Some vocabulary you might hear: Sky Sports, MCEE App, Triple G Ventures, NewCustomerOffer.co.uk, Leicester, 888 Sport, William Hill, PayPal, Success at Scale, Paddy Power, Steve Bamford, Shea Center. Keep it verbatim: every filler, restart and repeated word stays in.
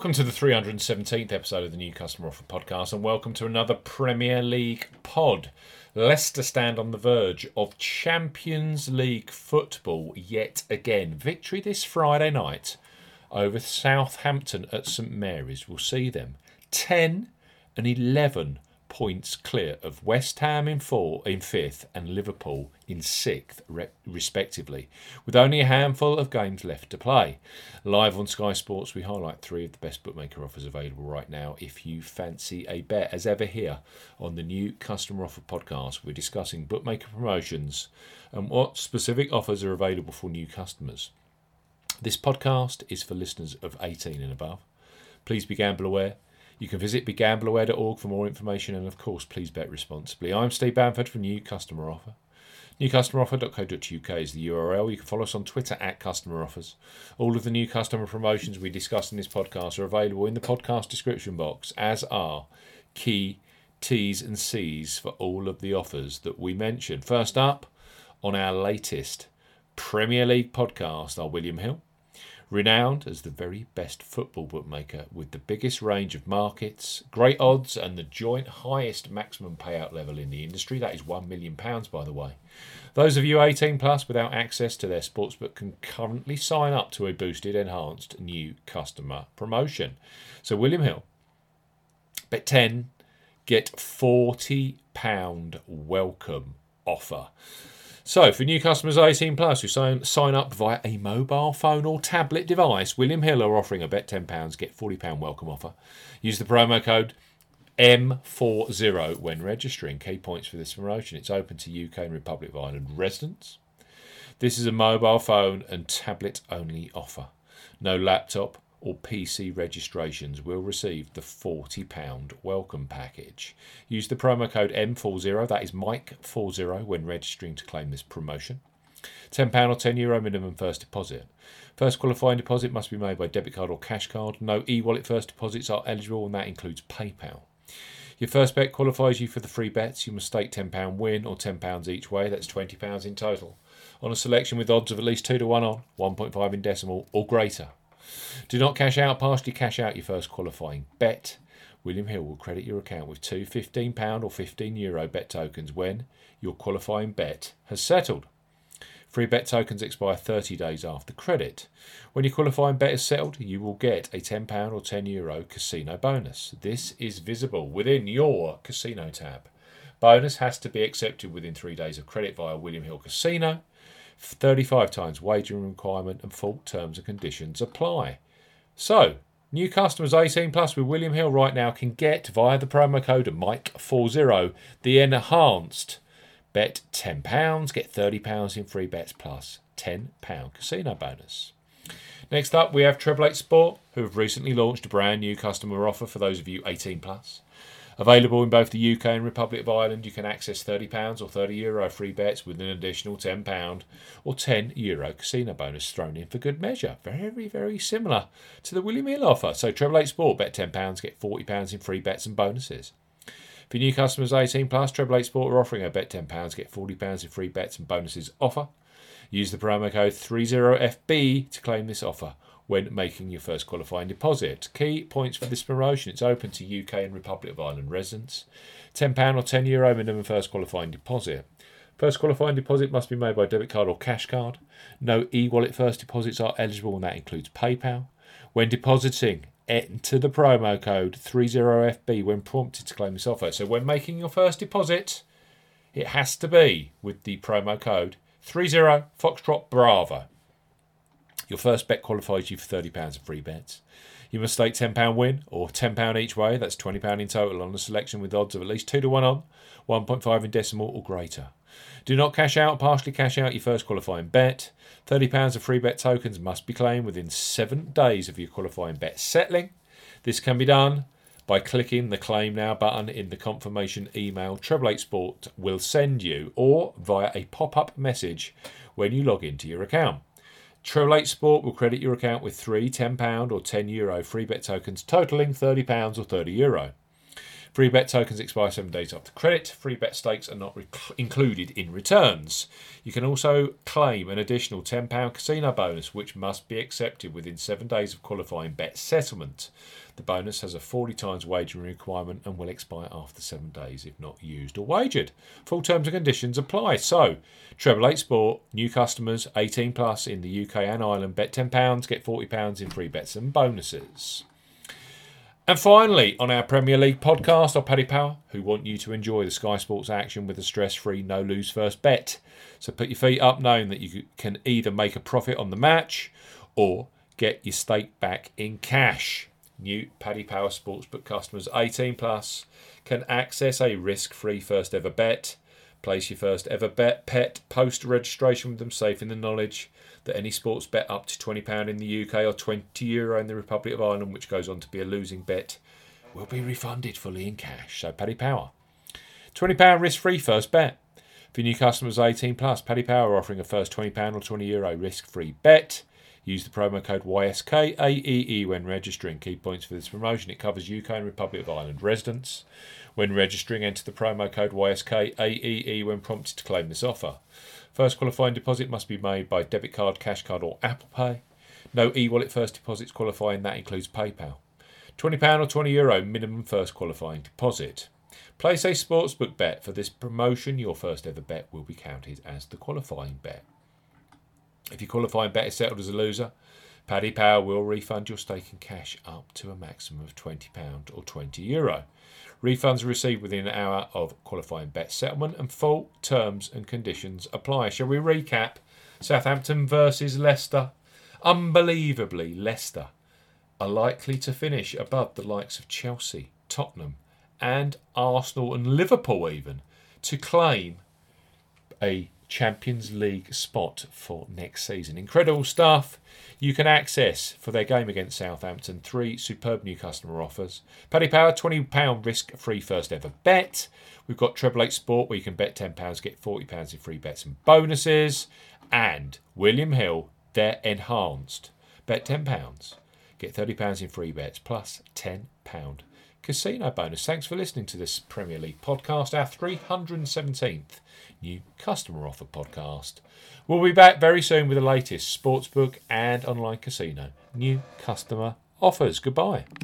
Welcome to the three hundred seventeenth episode of the New Customer Offer podcast, and welcome to another Premier League pod. Leicester stand on the verge of Champions League football yet again. Victory this Friday night over Southampton at St Mary's. We'll see them ten and eleven points clear of West Ham in four, in fifth and Liverpool in sixth respectively, with only a handful of games left to play. Live on Sky Sports, we highlight three of the best bookmaker offers available right now if you fancy a bet. As ever here on the New Customer Offer podcast, we're discussing bookmaker promotions and what specific offers are available for new customers. This podcast is for listeners of eighteen and above. Please be gamble aware. You can visit Be Gamble Aware dot org for more information, and of course, please bet responsibly. I'm Steve Bamford from New Customer Offer. New Customer Offer dot co dot U K is the U R L. You can follow us on Twitter at Customer Offers. All of the new customer promotions we discuss in this podcast are available in the podcast description box, as are key T's and C's for all of the offers that we mention. First up, on our latest Premier League podcast are William Hill, renowned as the very best football bookmaker with the biggest range of markets, great odds and the joint highest maximum payout level in the industry. That is one million pounds, by the way. Those of you eighteen plus without access to their sportsbook can currently sign up to a boosted, enhanced new customer promotion. So William Hill, bet ten, get forty pounds welcome offer. So, for new customers eighteen plus who sign up via a mobile phone or tablet device, William Hill are offering a bet ten pounds, get forty pounds welcome offer. Use the promo code M forty when registering. Key points for this promotion: it's open to U K and Republic of Ireland residents. This is a mobile phone and tablet only offer. No laptop or P C registrations will receive the forty pounds welcome package. Use the promo code M forty, that is Mike forty, when registering to claim this promotion. ten pounds or ten euro minimum first deposit. First qualifying deposit must be made by debit card or cash card. No e-wallet first deposits are eligible, and that includes PayPal. Your first bet qualifies you for the free bets. You must stake ten pounds win or ten pounds each way, that's twenty pounds in total, on a selection with odds of at least two to one on, one point five in decimal or greater. Do not cash out, partially cash out your first qualifying bet. William Hill will credit your account with two fifteen pounds or fifteen euro bet tokens when your qualifying bet has settled. Free bet tokens expire thirty days after credit. When your qualifying bet is settled, you will get a ten pounds or ten euro casino bonus. This is visible within your casino tab. Bonus has to be accepted within three days of credit via William Hill Casino. thirty-five times wagering requirement and full terms and conditions apply. So, new customers eighteen plus with William Hill right now can get, via the promo code Mike forty, the enhanced bet ten pounds, get thirty pounds in free bets plus ten pounds casino bonus. Next up, we have eight eight eight Sport, who have recently launched a brand new customer offer for those of you eighteen plus. Available in both the U K and Republic of Ireland, you can access thirty pounds or thirty euro free bets with an additional ten pounds or ten euro casino bonus thrown in for good measure. Very, very similar to the William Hill offer. So, eight eight eight Sport, bet ten pounds, get forty pounds in free bets and bonuses. For new customers eighteen plus, eight eight eight Sport are offering a bet ten pounds, get forty pounds in free bets and bonuses offer. Use the promo code thirty F B to claim this offer when making your first qualifying deposit. Key points for this promotion: it's open to U K and Republic of Ireland residents. ten pounds or ten euro minimum first qualifying deposit. First qualifying deposit must be made by debit card or cash card. No e-wallet first deposits are eligible, and that includes PayPal. When depositing, enter the promo code thirty F B when prompted to claim this offer. So when making your first deposit, it has to be with the promo code thirty Foxtrot Bravo. Your first bet qualifies you for thirty pounds of free bets. You must stake ten pounds win or ten pounds each way. That's twenty pounds in total on a selection with odds of at least two to one on, one point five in decimal or greater. Do not cash out, partially cash out your first qualifying bet. thirty pounds of free bet tokens must be claimed within seven days of your qualifying bet settling. This can be done by clicking the Claim Now button in the confirmation email eight eight eight Sport will send you, or via a pop-up message when you log into your account. eight eight eight Sport will credit your account with three ten pounds or ten euro free bet tokens, totaling thirty pounds or thirty euro. Free bet tokens expire seven days after credit. Free bet stakes are not rec- included in returns. You can also claim an additional ten pounds casino bonus, which must be accepted within seven days of qualifying bet settlement. The bonus has a forty times wagering requirement and will expire after seven days if not used or wagered. Full terms and conditions apply. So, eight eight eight Sport, new customers, eighteen plus in the U K and Ireland, bet ten pounds, get forty pounds in free bets and bonuses. And finally, on our Premier League podcast, I'm Paddy Power, who want you to enjoy the Sky Sports action with a stress-free, no-lose first bet. So put your feet up knowing that you can either make a profit on the match or get your stake back in cash. New Paddy Power Sportsbook customers eighteen plus can access a risk-free first ever bet. Place your first ever bet, pet, post-registration with them, safe in the knowledge that any sports bet up to twenty pounds in the U K or twenty euro in the Republic of Ireland, which goes on to be a losing bet, will be refunded fully in cash. So Paddy Power. twenty pounds risk-free first bet. For new customers eighteen plus, Paddy Power are offering a first twenty pounds or twenty euro risk-free bet. Use the promo code Y S K A E E when registering. Key points for this promotion. It covers U K and Republic of Ireland residents. When registering, enter the promo code Y S K A E E when prompted to claim this offer. First qualifying deposit must be made by debit card, cash card or Apple Pay. No e-wallet first deposits qualifying. That includes PayPal. twenty pounds or twenty euro minimum first qualifying deposit. Place a sportsbook bet. For this promotion, your first ever bet will be counted as the qualifying bet. If your qualifying bet is settled as a loser, Paddy Power will refund your stake in cash up to a maximum of twenty pounds or twenty euro. Refunds are received within an hour of qualifying bet settlement and full terms and conditions apply. Shall we recap? Southampton versus Leicester. Unbelievably, Leicester are likely to finish above the likes of Chelsea, Tottenham and Arsenal and Liverpool even to claim a Champions League spot for next season. Incredible stuff. You can access for their game against Southampton three superb new customer offers. Paddy Power, twenty pounds risk-free first ever bet. We've got eight eight eight Sport where you can bet ten pounds, get forty pounds in free bets and bonuses. And William Hill, they're enhanced. Bet ten pounds, get thirty pounds in free bets plus ten pounds casino bonus. Thanks for listening to this Premier League podcast, our three hundred seventeenth new customer offer podcast. We'll be back very soon with the latest sportsbook and online casino new customer offers. Goodbye.